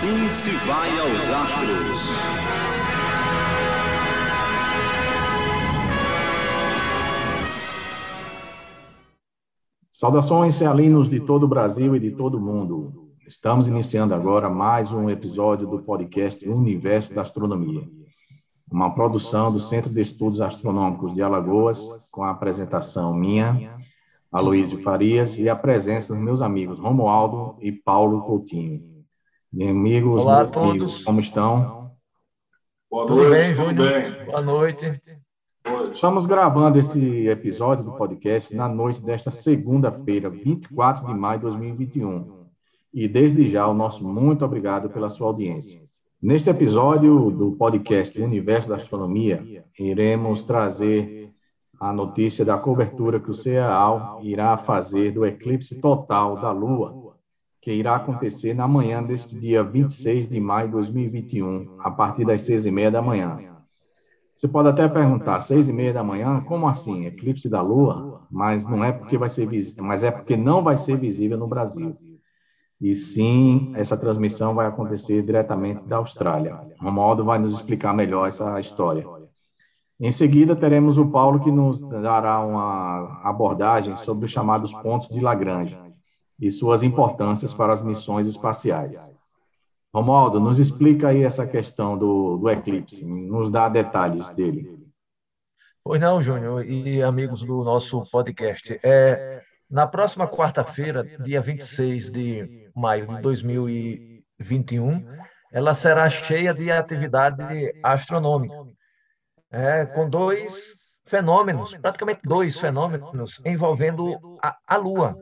Assim se vai aos astros. Saudações, cealinos de todo o Brasil e de todo o mundo. Estamos iniciando agora mais um episódio do podcast Universo da Astronomia, uma produção do Centro de Estudos Astronômicos de Alagoas, com a apresentação minha, Aloisio Farias, e a presença dos meus amigos Romualdo e Paulo Coutinho. Meus amigos, olá a todos. Como estão? Boa noite, tudo bem? Boa noite. Estamos gravando esse episódio do podcast na noite desta segunda-feira, 24 de maio de 2021. E desde já, o nosso muito obrigado pela sua audiência. Neste episódio do podcast Universo da Astronomia, iremos trazer a notícia da cobertura que o CEAAL irá fazer do eclipse total da Lua, que irá acontecer na manhã deste dia 26 de maio de 2021, a partir das 6h30 da manhã. Você pode até perguntar, 6h30 da manhã, como assim? Eclipse da Lua? Mas não é porque vai ser visível, mas é porque não vai ser visível no Brasil. E sim, essa transmissão vai acontecer diretamente da Austrália. Romualdo vai nos explicar melhor essa história. Em seguida, teremos o Paulo, que nos dará uma abordagem sobre os chamados pontos de Lagrange e suas importâncias para as missões espaciais. Romualdo, nos explica aí essa questão do eclipse, nos dá detalhes dele. Pois não, Júnior e amigos do nosso podcast. Na próxima quarta-feira, dia 26 de maio de 2021, ela será cheia de atividade astronômica, com dois fenômenos, praticamente dois fenômenos envolvendo a Lua.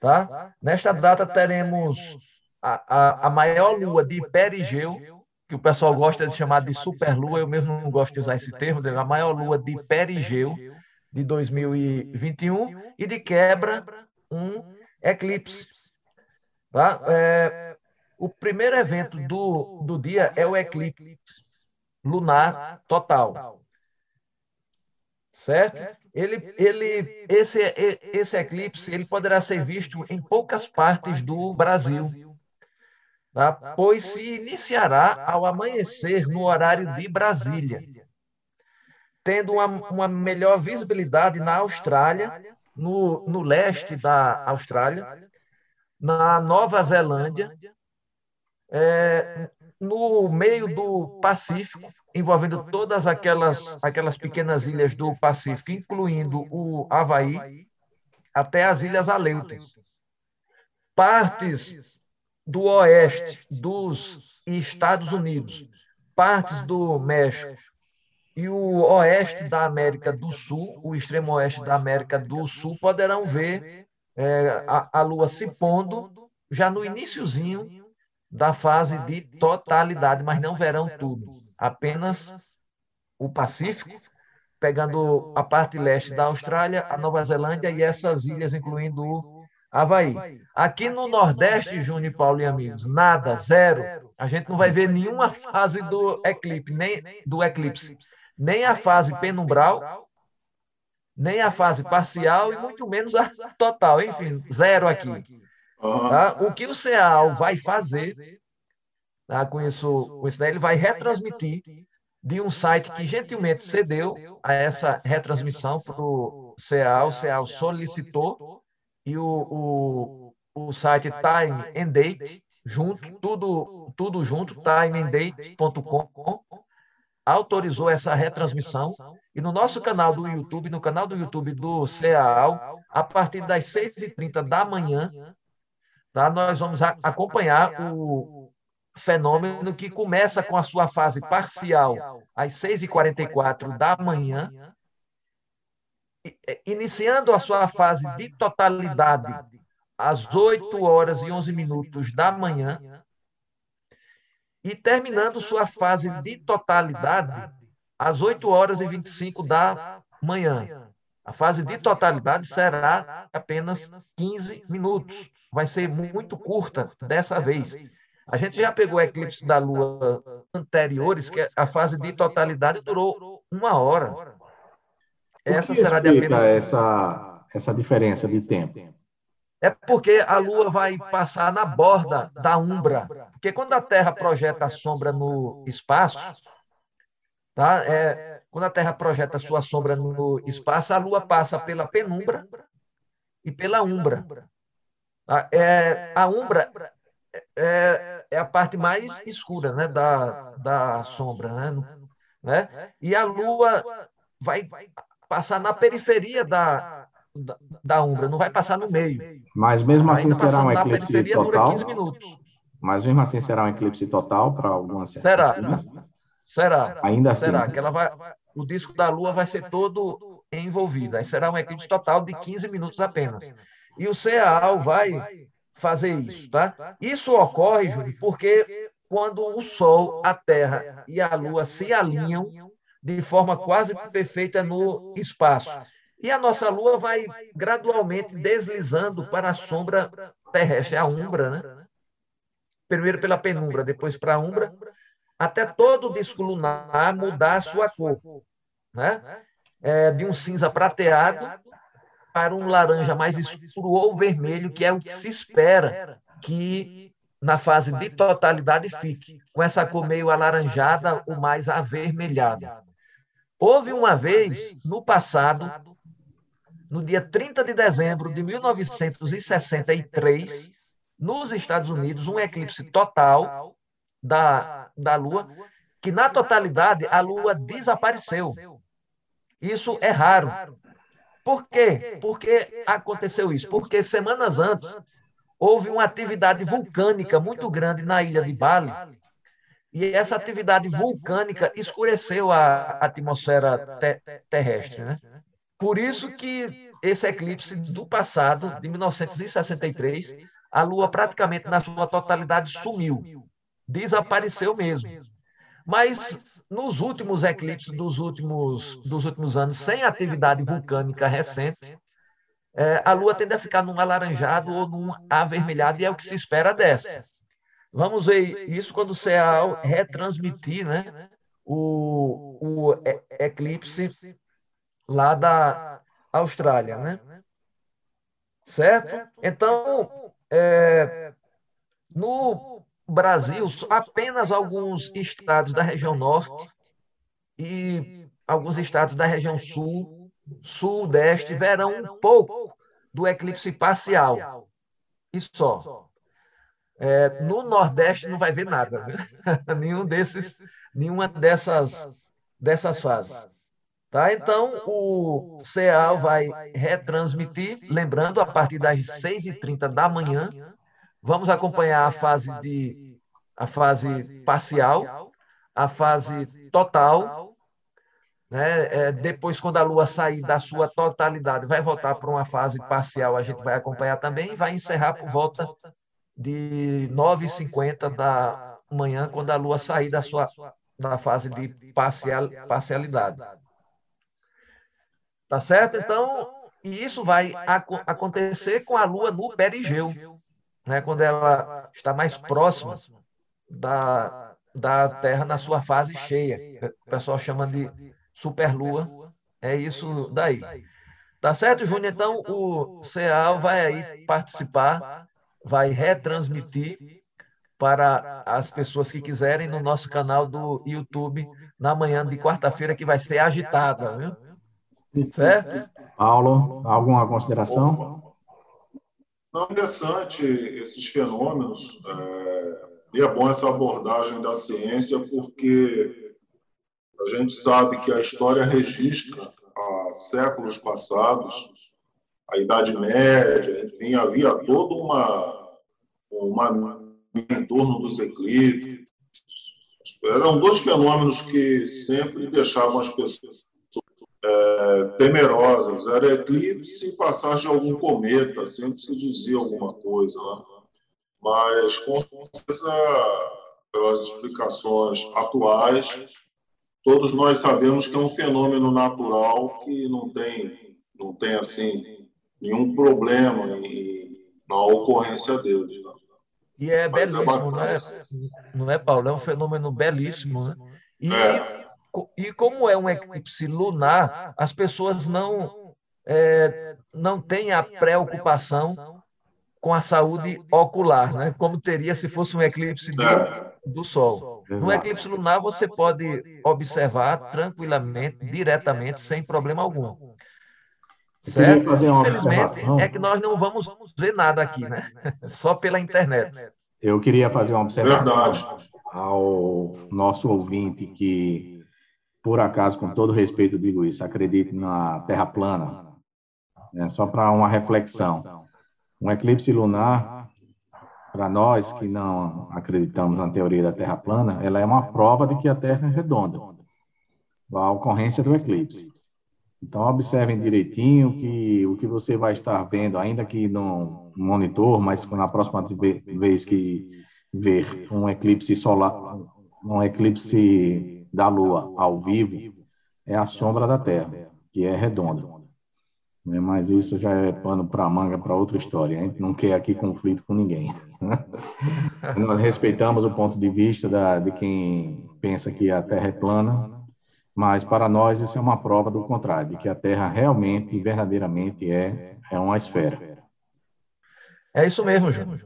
Tá? Nesta data teremos a maior lua de perigeu, que o pessoal gosta de chamar de superlua, eu mesmo não gosto de usar esse termo, a maior lua de perigeu de 2021 e de quebra um eclipse. Tá? O primeiro evento do dia é o eclipse lunar total. Certo? Esse eclipse ele poderá ser visto em poucas partes do Brasil, tá? Pois se iniciará ao amanhecer no horário de Brasília, tendo uma melhor visibilidade na Austrália, no leste da Austrália, na Nova Zelândia, no meio do Pacífico, envolvendo todas aquelas pequenas ilhas do Pacífico, incluindo o Havaí, até as Ilhas Aleutias. Partes do oeste dos Estados Unidos, partes do México e o oeste da América do Sul, o extremo oeste da América do Sul, poderão ver a Lua se pondo já no iniciozinho da fase de totalidade, mas não verão tudo. Apenas o Pacífico, pegando a parte leste da Austrália, a Nova Zelândia e essas ilhas, incluindo o Havaí. Aqui no Nordeste, Júnior, Paulo e amigos, nada, zero. A gente não vai ver nenhuma fase do eclipse, nem a fase penumbral, nem a fase parcial e muito menos a total. Enfim, zero aqui. Tá? O que o CEAAL vai fazer, tá? com isso daí, ele vai retransmitir de um site que gentilmente cedeu a essa retransmissão para o CEAAL. O CEAAL solicitou e o site timeanddate, junto, tudo junto, timeanddate.com, autorizou essa retransmissão. E no nosso canal do YouTube, no canal do YouTube do CEAAL, a partir das 6h30 da manhã, tá? Nós vamos acompanhar o fenômeno que começa com a sua fase parcial às 6h44 da manhã, iniciando a sua fase de totalidade às 8h11 da manhã e terminando sua fase de totalidade às 8h25 da manhã. A fase de totalidade será apenas 15 minutos. Vai ser muito curta dessa vez. A gente já pegou o eclipse da Lua anteriores, que a fase de totalidade durou 1 hora. Essa será de apenas. Essa diferença de tempo. É porque a Lua vai passar na borda da umbra. Porque quando a Terra projeta a sombra no espaço, tá? Quando a Terra projeta a sua sombra no espaço, a Lua passa pela penumbra e pela umbra. A umbra é a parte mais escura, né, da sombra, né? E a Lua vai passar na periferia da umbra, não vai passar no meio. Mas mesmo assim será um eclipse total? 15 minutos. Mas mesmo assim será um eclipse total para algumas... Será. Ainda assim? Será que o disco da Lua vai ser todo envolvido. Aí será um eclipse total de 15 minutos apenas. E o CEAAL vai fazer isso, tá? Isso ocorre, Júlio, porque quando o Sol, a Terra e a Lua se alinham de forma quase perfeita no espaço. E a nossa Lua vai gradualmente deslizando para a sombra terrestre, a umbra, né? Primeiro pela penumbra, depois para a umbra, até todo o disco lunar mudar a sua cor, né? De um cinza prateado para um laranja mais escuro ou vermelho, que é o que se espera que na fase de totalidade fique, com essa cor meio alaranjada ou mais avermelhada. Houve uma vez, no passado, no dia 30 de dezembro de 1963, nos Estados Unidos, um eclipse total da Lua, que na totalidade a Lua desapareceu. Isso é raro. Por quê? Por que aconteceu isso? Porque semanas antes houve uma atividade vulcânica muito grande na ilha de Bali, e essa atividade vulcânica escureceu a atmosfera terrestre, né? Por isso que esse eclipse do passado, de 1963, a Lua praticamente na sua totalidade sumiu, desapareceu mesmo. Mas nos últimos eclipses dos últimos anos, sem atividade vulcânica recente, a Lua tende a ficar num alaranjado ou num avermelhado, e é o que se espera dessa. Vamos ver isso quando o CEAAL retransmitir, né, o eclipse lá da Austrália, né? Certo? Então, no Brasil, apenas alguns estados da região norte e alguns estados da região sul, sudeste, verão um pouco do eclipse parcial. E só. No nordeste não vai ver nada, né? Nenhuma dessas fases. Tá, então, o CEAAL vai retransmitir, lembrando, a partir das 6h30 da manhã, vamos acompanhar a fase parcial, a fase total, né? Depois, quando a Lua sair da sua totalidade, vai voltar para uma fase parcial, a gente vai acompanhar também, e vai encerrar por volta de 9h50 da manhã, quando a Lua sair da fase de parcialidade. Tá certo? Então, e isso vai acontecer com a Lua no perigeu, né? Quando ela está mais próxima da Terra na sua fase cheia. O pessoal chama de superlua. É isso daí. Tá certo, Júnior? Então, o CEAAL vai aí participar, vai retransmitir para as pessoas que quiserem no nosso canal do YouTube na manhã de quarta-feira, que vai ser agitada, viu? Certo? Paulo, alguma consideração? Não, interessante esses fenômenos. E é bom essa abordagem da ciência, porque a gente sabe que a história registra há séculos passados, a Idade Média, enfim, havia toda uma em torno dos eclipses. Eram dois fenômenos que sempre deixavam as pessoas temerosas. Era eclipse e passagem de algum cometa, sempre se dizia alguma coisa, né? Mas com certeza, pelas explicações atuais, todos nós sabemos que é um fenômeno natural que não tem assim nenhum problema na ocorrência dele, né? E é belíssimo, não é, Paulo? É um fenômeno belíssimo, né? E como é um eclipse lunar, as pessoas não têm a preocupação com a saúde ocular, né? Como teria se fosse um eclipse do Sol. Exato. No eclipse lunar, você pode observar tranquilamente, diretamente, sem problema algum. Certo? Infelizmente, é que nós não vamos ver nada aqui, né? Só pela internet. Eu queria fazer uma observação ao nosso ouvinte que, por acaso, com todo respeito, digo isso, acredite na Terra plana, né? Só para uma reflexão. Um eclipse lunar, para nós que não acreditamos na teoria da Terra plana, ela é uma prova de que a Terra é redonda, a ocorrência do eclipse. Então, observem direitinho que o que você vai estar vendo, ainda que no monitor, mas na próxima vez que ver um eclipse solar, um eclipse da Lua ao vivo, é a sombra da Terra, que é redonda. Mas isso já é pano para manga para outra história. A gente não quer aqui conflito com ninguém. Nós respeitamos o ponto de vista de quem pensa que a Terra é plana, mas para nós isso é uma prova do contrário, de que a Terra realmente e verdadeiramente é uma esfera. É isso mesmo, Júnior.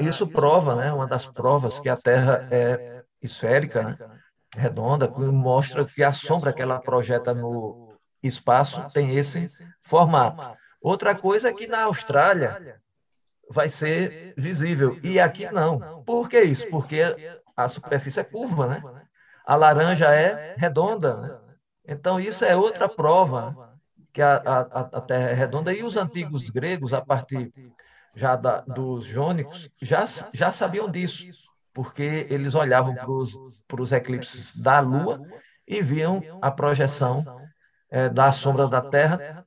Isso prova, né, uma das provas que a Terra é esférica, né, redonda, mostra que a sombra que ela projeta no espaço tem esse formato. Outra coisa é que na Austrália vai ser visível, e aqui não. Por que isso? Porque a superfície é curva, né? A laranja é redonda, né? Então, isso é outra prova que a Terra é redonda. E os antigos gregos, a partir já dos jônicos, já sabiam disso, porque eles olhavam para os eclipses da Lua e viam a projeção da sombra da Terra,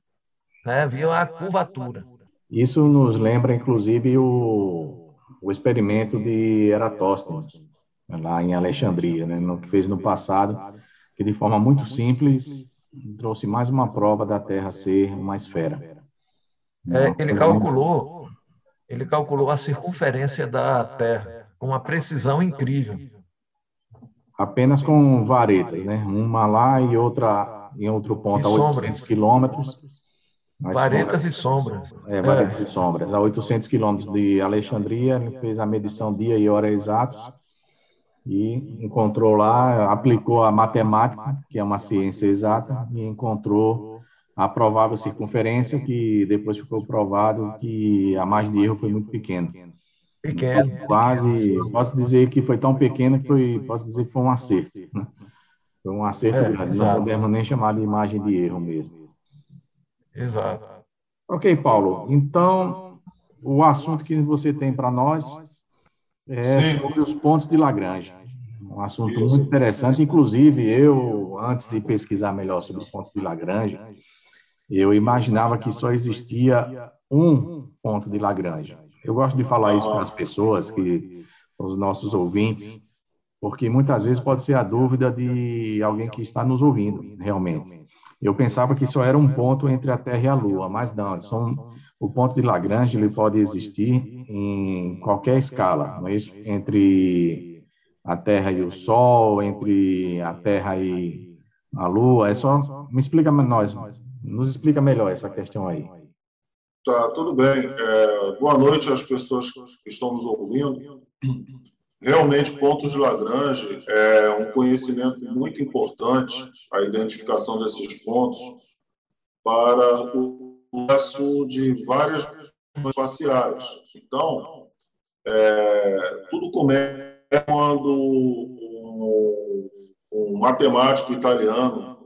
né, via a curvatura. Isso nos lembra, inclusive, o experimento de Eratóstenes, lá em Alexandria, né, que fez no passado, que de forma muito simples trouxe mais uma prova da Terra ser uma esfera. Ele calculou a circunferência da Terra com uma precisão incrível. Apenas com varetas, né? Uma lá e outra em outro ponto a 800 quilômetros. Varetas e sombras. Varetas e sombras. A 800 quilômetros de Alexandria, ele fez a medição dia e hora exatos e encontrou lá, aplicou a matemática, que é uma ciência exata, e encontrou a provável circunferência, que depois ficou provado que a margem de erro foi muito pequena. Então, quase, posso dizer que foi tão pequena que foi um acerto, né? Foi um acerto grande, não podemos nem chamar de margem de erro mesmo. Exato. Ok, Paulo. Então, o assunto que você tem para nós é sobre os pontos de Lagrange. Um assunto muito interessante. Inclusive, eu, antes de pesquisar melhor sobre os pontos de Lagrange, eu imaginava que só existia um ponto de Lagrange. Eu gosto de falar isso para as pessoas, para os nossos ouvintes, porque muitas vezes pode ser a dúvida de alguém que está nos ouvindo, realmente. Eu pensava que só era um ponto entre a Terra e a Lua, mas não. O ponto de Lagrange ele pode existir em qualquer escala, não é isso? Entre a Terra e o Sol, entre a Terra e a Lua. É só nos explica melhor essa questão aí. Tá, tudo bem. Boa noite às pessoas que estão nos ouvindo. Realmente, pontos de Lagrange é um conhecimento muito importante, a identificação desses pontos, para o processo de várias espaciais. Então, tudo começa quando um matemático italiano,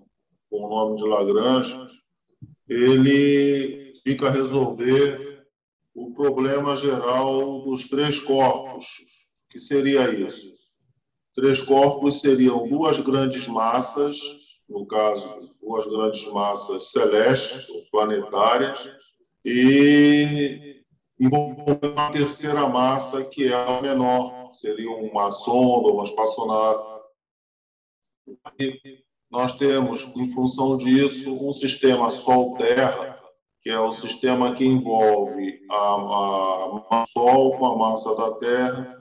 com o nome de Lagrange, ele fica a resolver o problema geral dos três corpos. Que seria isso? Três corpos seriam duas grandes massas, no caso, duas grandes massas celestes, ou planetárias, e uma terceira massa, que é a menor, seria uma sonda, uma espaçonave. E nós temos, em função disso, um sistema Sol-Terra, que é o sistema que envolve o Sol com a massa da Terra,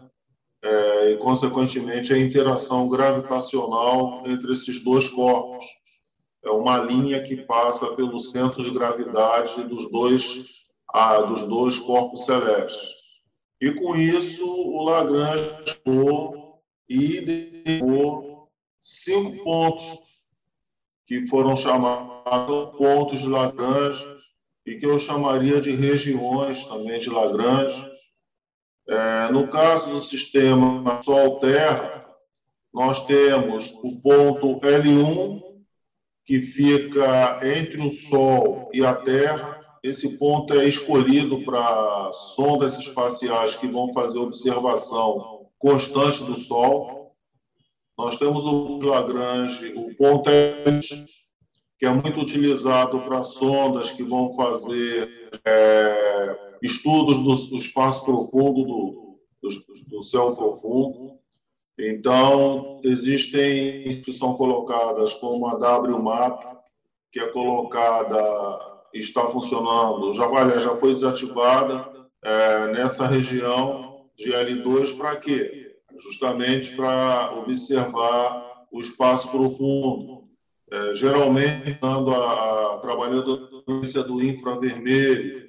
e, consequentemente, a interação gravitacional entre esses dois corpos. É uma linha que passa pelo centro de gravidade dos dois dos dois corpos celestes. E com isso, o Lagrange identificou 5 pontos que foram chamados pontos de Lagrange e que eu chamaria de regiões também de Lagrange. No caso do sistema Sol-Terra, nós temos o ponto L1, que fica entre o Sol e a Terra. Esse ponto é escolhido para sondas espaciais que vão fazer observação constante do Sol. Nós temos o Lagrange, o ponto L, que é muito utilizado para sondas que vão fazer estudos do espaço profundo, do céu profundo. Então, existem que são colocadas como a WMAP, que é colocada... está funcionando, já foi desativada nessa região de L2 para quê? Justamente para observar o espaço profundo, geralmente trabalhando do infravermelho.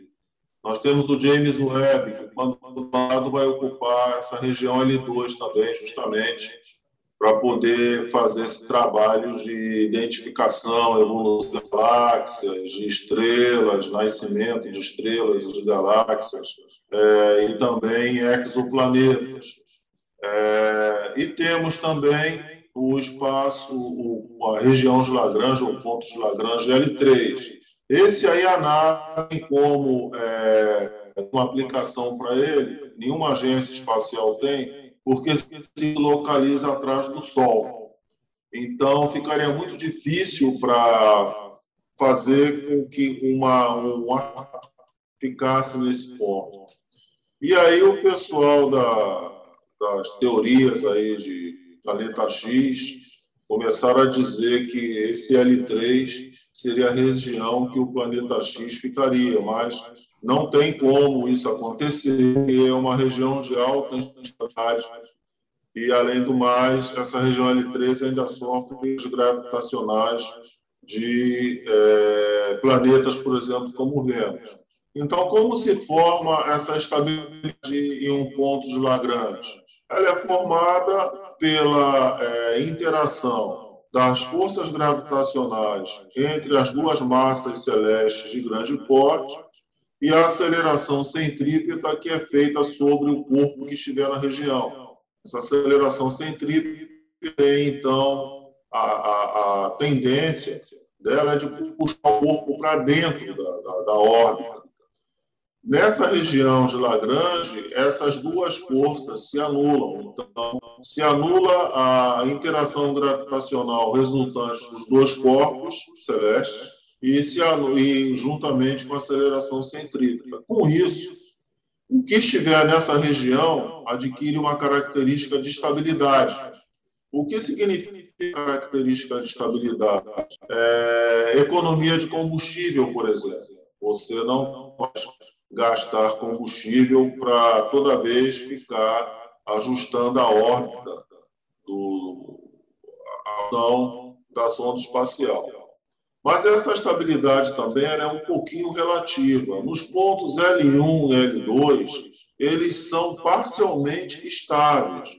Nós temos o James Webb, que quando lado vai ocupar essa região L2 também, justamente para poder fazer esse trabalho de identificação, evolução de galáxias, de estrelas, nascimento de estrelas, de galáxias, e também exoplanetas. E temos também o espaço, a região de Lagrange, ou ponto de Lagrange L3. Esse aí a NASA tem como uma aplicação para ele, nenhuma agência espacial tem, porque se localiza atrás do Sol. Então, ficaria muito difícil para fazer com que um arco ficasse nesse ponto. E aí o pessoal das teorias aí de planeta X começaram a dizer que esse L3 seria a região que o planeta X ficaria, mas não tem como isso acontecer, é uma região de alta instabilidade e, além do mais, essa região L3 ainda sofre perdas gravitacionais de planetas, por exemplo, como Vênus. Então, como se forma essa estabilidade em um ponto de Lagrange? Ela é formada pela interação das forças gravitacionais entre as duas massas celestes de grande porte e a aceleração centrípeta que é feita sobre o corpo que estiver na região. Essa aceleração centrípeta tem, então, a tendência dela é de puxar o corpo para dentro da órbita. Nessa região de Lagrange, essas duas forças se anulam. Então, se anula a interação gravitacional resultante dos dois corpos celestes e juntamente com a aceleração centrípeta. Com isso, o que estiver nessa região adquire uma característica de estabilidade. O que significa característica de estabilidade? Economia de combustível, por exemplo. Você não pode gastar combustível para toda vez ficar ajustando a órbita a ação da sonda espacial. Mas essa estabilidade também é um pouquinho relativa. Nos pontos L1 e L2, eles são parcialmente estáveis,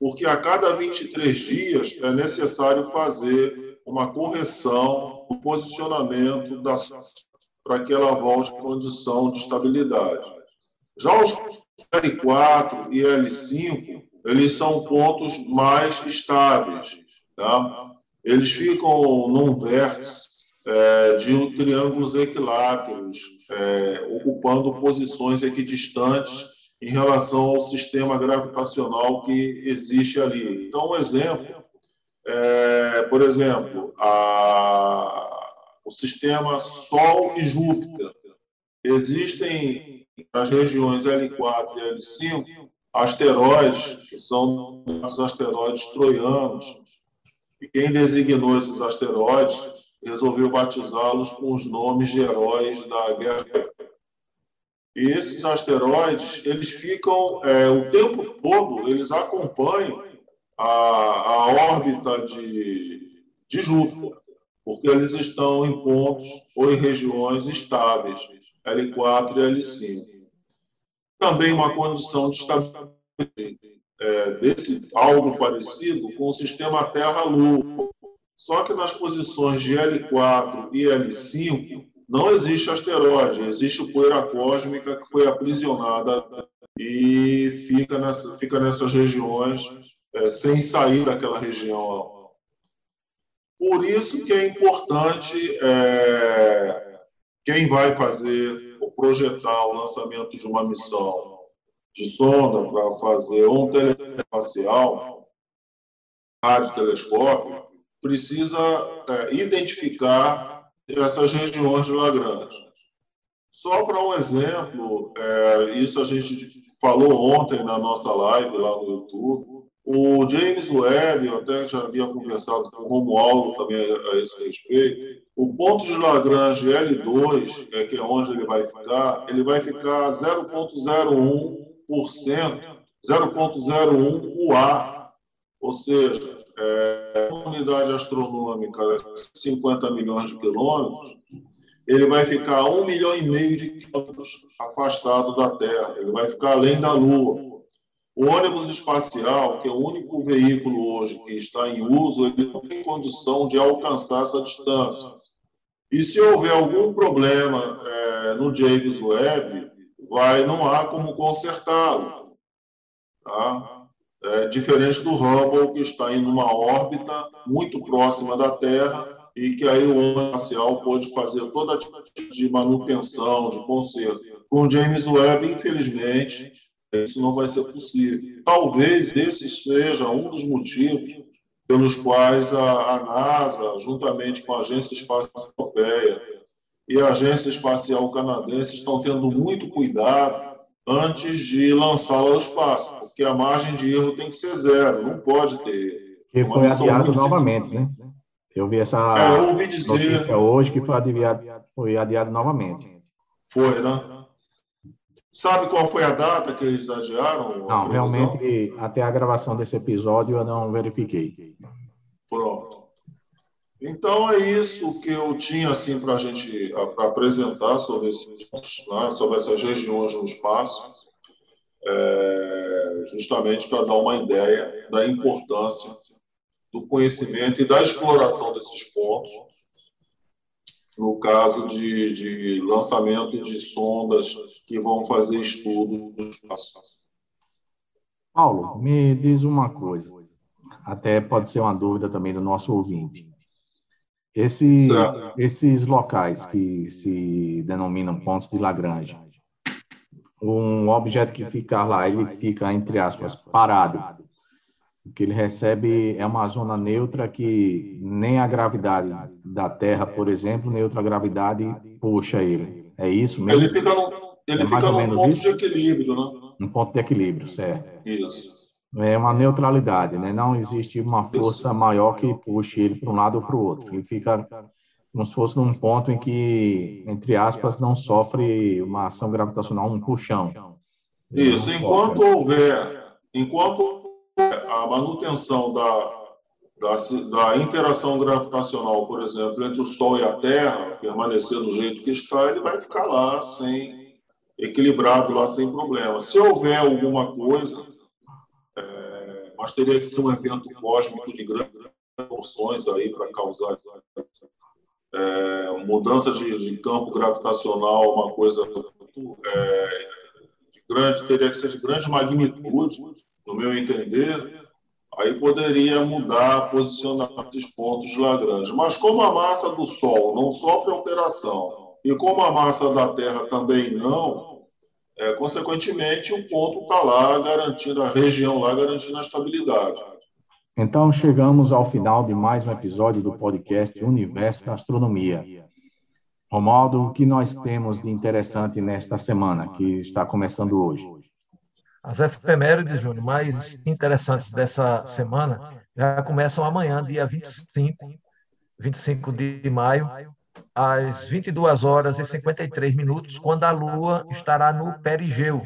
porque a cada 23 dias é necessário fazer uma correção do posicionamento da sonda para que ela volte à condição de estabilidade. Já os L4 e L5, eles são pontos mais estáveis. Tá? Eles ficam num vértice de triângulos equiláteros, ocupando posições equidistantes em relação ao sistema gravitacional que existe ali. Então, um exemplo, o sistema Sol e Júpiter. Existem nas regiões L4 e L5 asteroides, que são os asteroides troianos. E quem designou esses asteroides resolveu batizá-los com os nomes de heróis da guerra. E esses asteroides, eles ficam o tempo todo, eles acompanham a órbita de Júpiter, porque eles estão em pontos ou em regiões estáveis. L4 e L5. Também uma condição de estabilidade algo parecido com o sistema Terra-Lua. Só que nas posições de L4 e L5 não existe asteroide, existe poeira cósmica que foi aprisionada e fica nessas regiões sem sair daquela região. Por isso que é importante quem vai fazer ou projetar o lançamento de uma missão de sonda para fazer um telespacial, radiotelescópio, precisa identificar essas regiões de Lagrange. Só para um exemplo, isso a gente falou ontem na nossa live lá no YouTube, o James Webb, eu até já havia conversado com o Romualdo também a esse respeito, o ponto de Lagrange L2, que é onde ele vai ficar 0,01%, 0,01 UA, ou seja, uma unidade astronômica 50 milhões de quilômetros, ele vai ficar 1 milhão e meio de quilômetros afastado da Terra, ele vai ficar além da Lua. O ônibus espacial, que é o único veículo hoje que está em uso, ele não tem condição de alcançar essa distância. E se houver algum problema no James Webb, não há como consertá-lo, tá? Diferente do Hubble, que está em uma órbita muito próxima da Terra e que aí o ônibus espacial pode fazer toda a atividade de manutenção, de conserto. Com o James Webb, infelizmente, isso não vai ser possível. Talvez esse seja um dos motivos pelos quais a NASA, juntamente com a Agência Espacial Europeia e a Agência Espacial Canadense, estão tendo muito cuidado antes de lançá-la ao espaço, porque a margem de erro tem que ser zero, não pode ter. Que foi adiado novamente, né? Eu vi essa notícia hoje que foi adiado novamente. Foi, né? Sabe qual foi a data que eles adiaram? Não, realmente, até a gravação desse episódio eu não verifiquei. Pronto. Então, é isso que eu tinha assim para a gente apresentar sobre, sobre essas regiões no espaço. Justamente para dar uma ideia da importância do conhecimento e da exploração desses pontos, no caso de lançamento de sondas que vão fazer estudo do espaço. Paulo, me diz uma coisa, até pode ser uma dúvida também do nosso ouvinte. Esses locais que se denominam pontos de Lagrange, um objeto que ficar lá, ele fica, entre aspas, parado. O que ele recebe é uma zona neutra que nem a gravidade da Terra, por exemplo, nem outra gravidade puxa ele. É isso mesmo? Ele fica num ponto de equilíbrio, né? Um ponto de equilíbrio, certo. Isso. É uma neutralidade, né? Não existe uma força maior que puxe ele para um lado ou para o outro. Ele fica como se fosse num ponto em que, entre aspas, não sofre uma ação gravitacional, um puxão. Isso, enquanto houver a manutenção da interação gravitacional, por exemplo, entre o Sol e a Terra, permanecer do jeito que está, ele vai ficar lá, equilibrado lá, sem problema. Se houver alguma coisa, mas teria que ser um evento cósmico de grandes proporções aí para causar mudança de campo gravitacional, uma coisa teria que ser de grande magnitude, no meu entender, aí poderia mudar posicionamento dos pontos de Lagrange. Mas como a massa do Sol não sofre alteração e como a massa da Terra também não, consequentemente o ponto está lá garantindo, a região lá garantindo a estabilidade. Então, chegamos ao final de mais um episódio do podcast Universo da Astronomia. Romualdo, o que nós temos de interessante nesta semana, que está começando hoje? As efemérides, Júnior, mais interessantes dessa semana já começam amanhã, dia 25 de maio, às 22h53, quando a Lua estará no perigeu.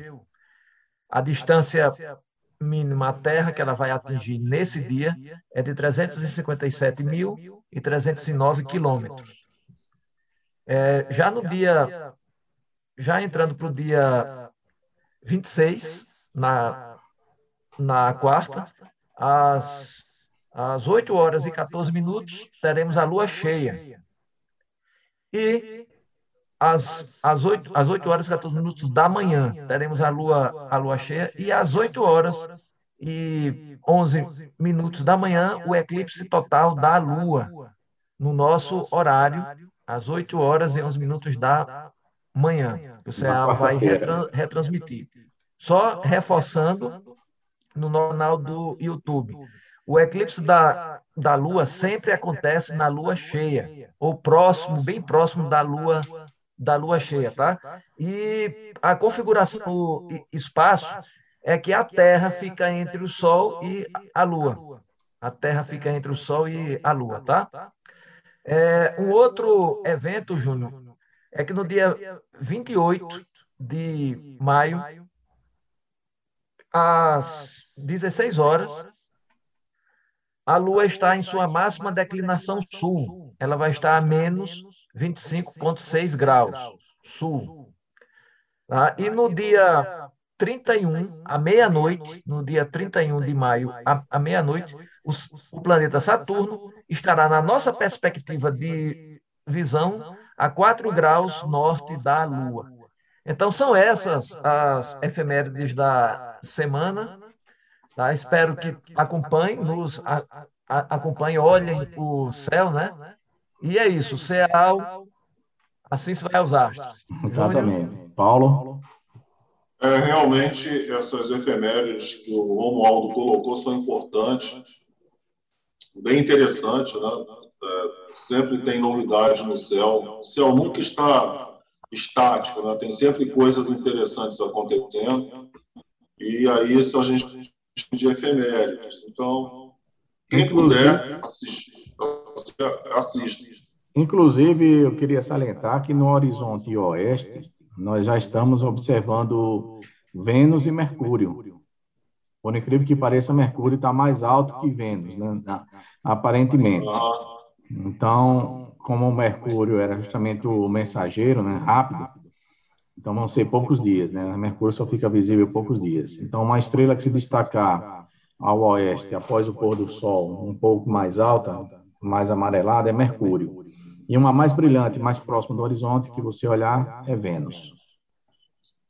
A distância mínima à Terra que ela vai atingir nesse dia é de 357.309 quilômetros. Já no dia já entrando para o dia 26, na quarta, às 8 horas e 14 minutos, teremos a lua cheia. E às 8 horas e 14 minutos da manhã, teremos a lua cheia. E às 8 horas e 11 minutos da manhã, o eclipse total da lua, no nosso horário, às 8 horas e 11 minutos da manhã. O CEAAL vai retransmitir. Só reforçando no canal do YouTube. O eclipse da Lua sempre acontece na Lua cheia, ou próximo, bem próximo da Lua cheia, tá? E a configuração do espaço é que a Terra fica entre o Sol e a Lua. A Terra fica entre o Sol e a Lua, tá? Um outro evento, Júnior, é que no dia 28 de maio, às 16 horas, a Lua está em sua máxima declinação sul. Ela vai estar a menos 25,6 graus sul. Tá? E no dia 31, à meia-noite, no dia 31 de maio, à meia-noite, o planeta Saturno estará na nossa perspectiva de visão a 4 graus norte da Lua. Então, são essas as efemérides da semana. Tá? Espero que acompanhem, olhem o céu, né? E é isso, o CEAAL, assim se vai aos astros. Exatamente. Paulo? Realmente, essas efemérides que o Romualdo colocou são importantes, bem interessantes, né? Sempre tem novidade no céu. O céu nunca está estático, né? Tem sempre coisas interessantes acontecendo. E aí isso a gente chama de efemérides. Então, quem puder, assiste. Inclusive, eu queria salientar que no horizonte oeste, nós já estamos observando Vênus e Mercúrio. Por incrível que pareça, Mercúrio está mais alto que Vênus, né? Aparentemente. Então, como o Mercúrio era justamente o mensageiro, né? Rápido, então vão ser poucos dias, né? O Mercúrio só fica visível poucos dias. Então, uma estrela que se destacar ao oeste, após o pôr do sol, um pouco mais alta, mais amarelada, é Mercúrio. E uma mais brilhante, mais próxima do horizonte, que você olhar, é Vênus.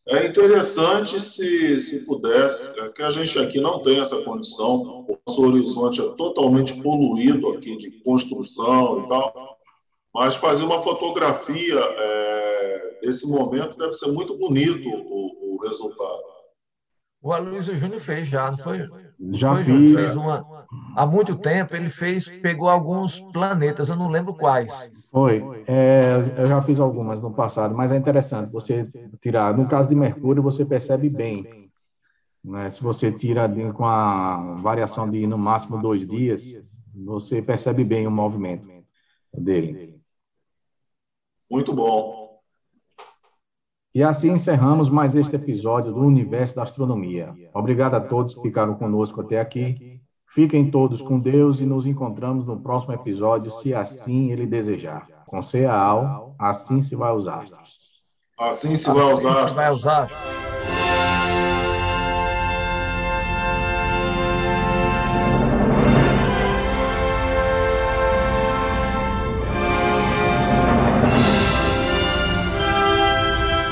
É interessante, se pudesse, que a gente aqui não tem essa condição, o nosso horizonte é totalmente poluído aqui de construção e tal, mas fazer uma fotografia desse momento deve ser muito bonito o resultado. O Aloisio Júnior fez já, não foi? Já fiz. Há muito tempo ele pegou alguns planetas, eu não lembro quais. Foi. Eu já fiz algumas no passado, mas é interessante você tirar. No caso de Mercúrio, você percebe bem, né? Se você tira com a variação de no máximo 2 dias, você percebe bem o movimento dele. Muito bom. E assim encerramos mais este episódio do Universo da Astronomia. Obrigado a todos que ficaram conosco até aqui. Fiquem todos com Deus e nos encontramos no próximo episódio, se assim Ele desejar. Com CEAAL, assim se vai aos astros. Assim se vai aos astros. Assim se vai aos astros.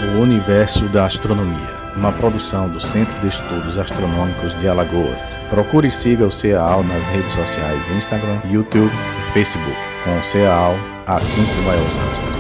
O Universo da Astronomia, uma produção do Centro de Estudos Astronômicos de Alagoas. Procure e siga o CEAAL nas redes sociais Instagram, YouTube e Facebook. Com o CEAAL, assim se vai aos astros.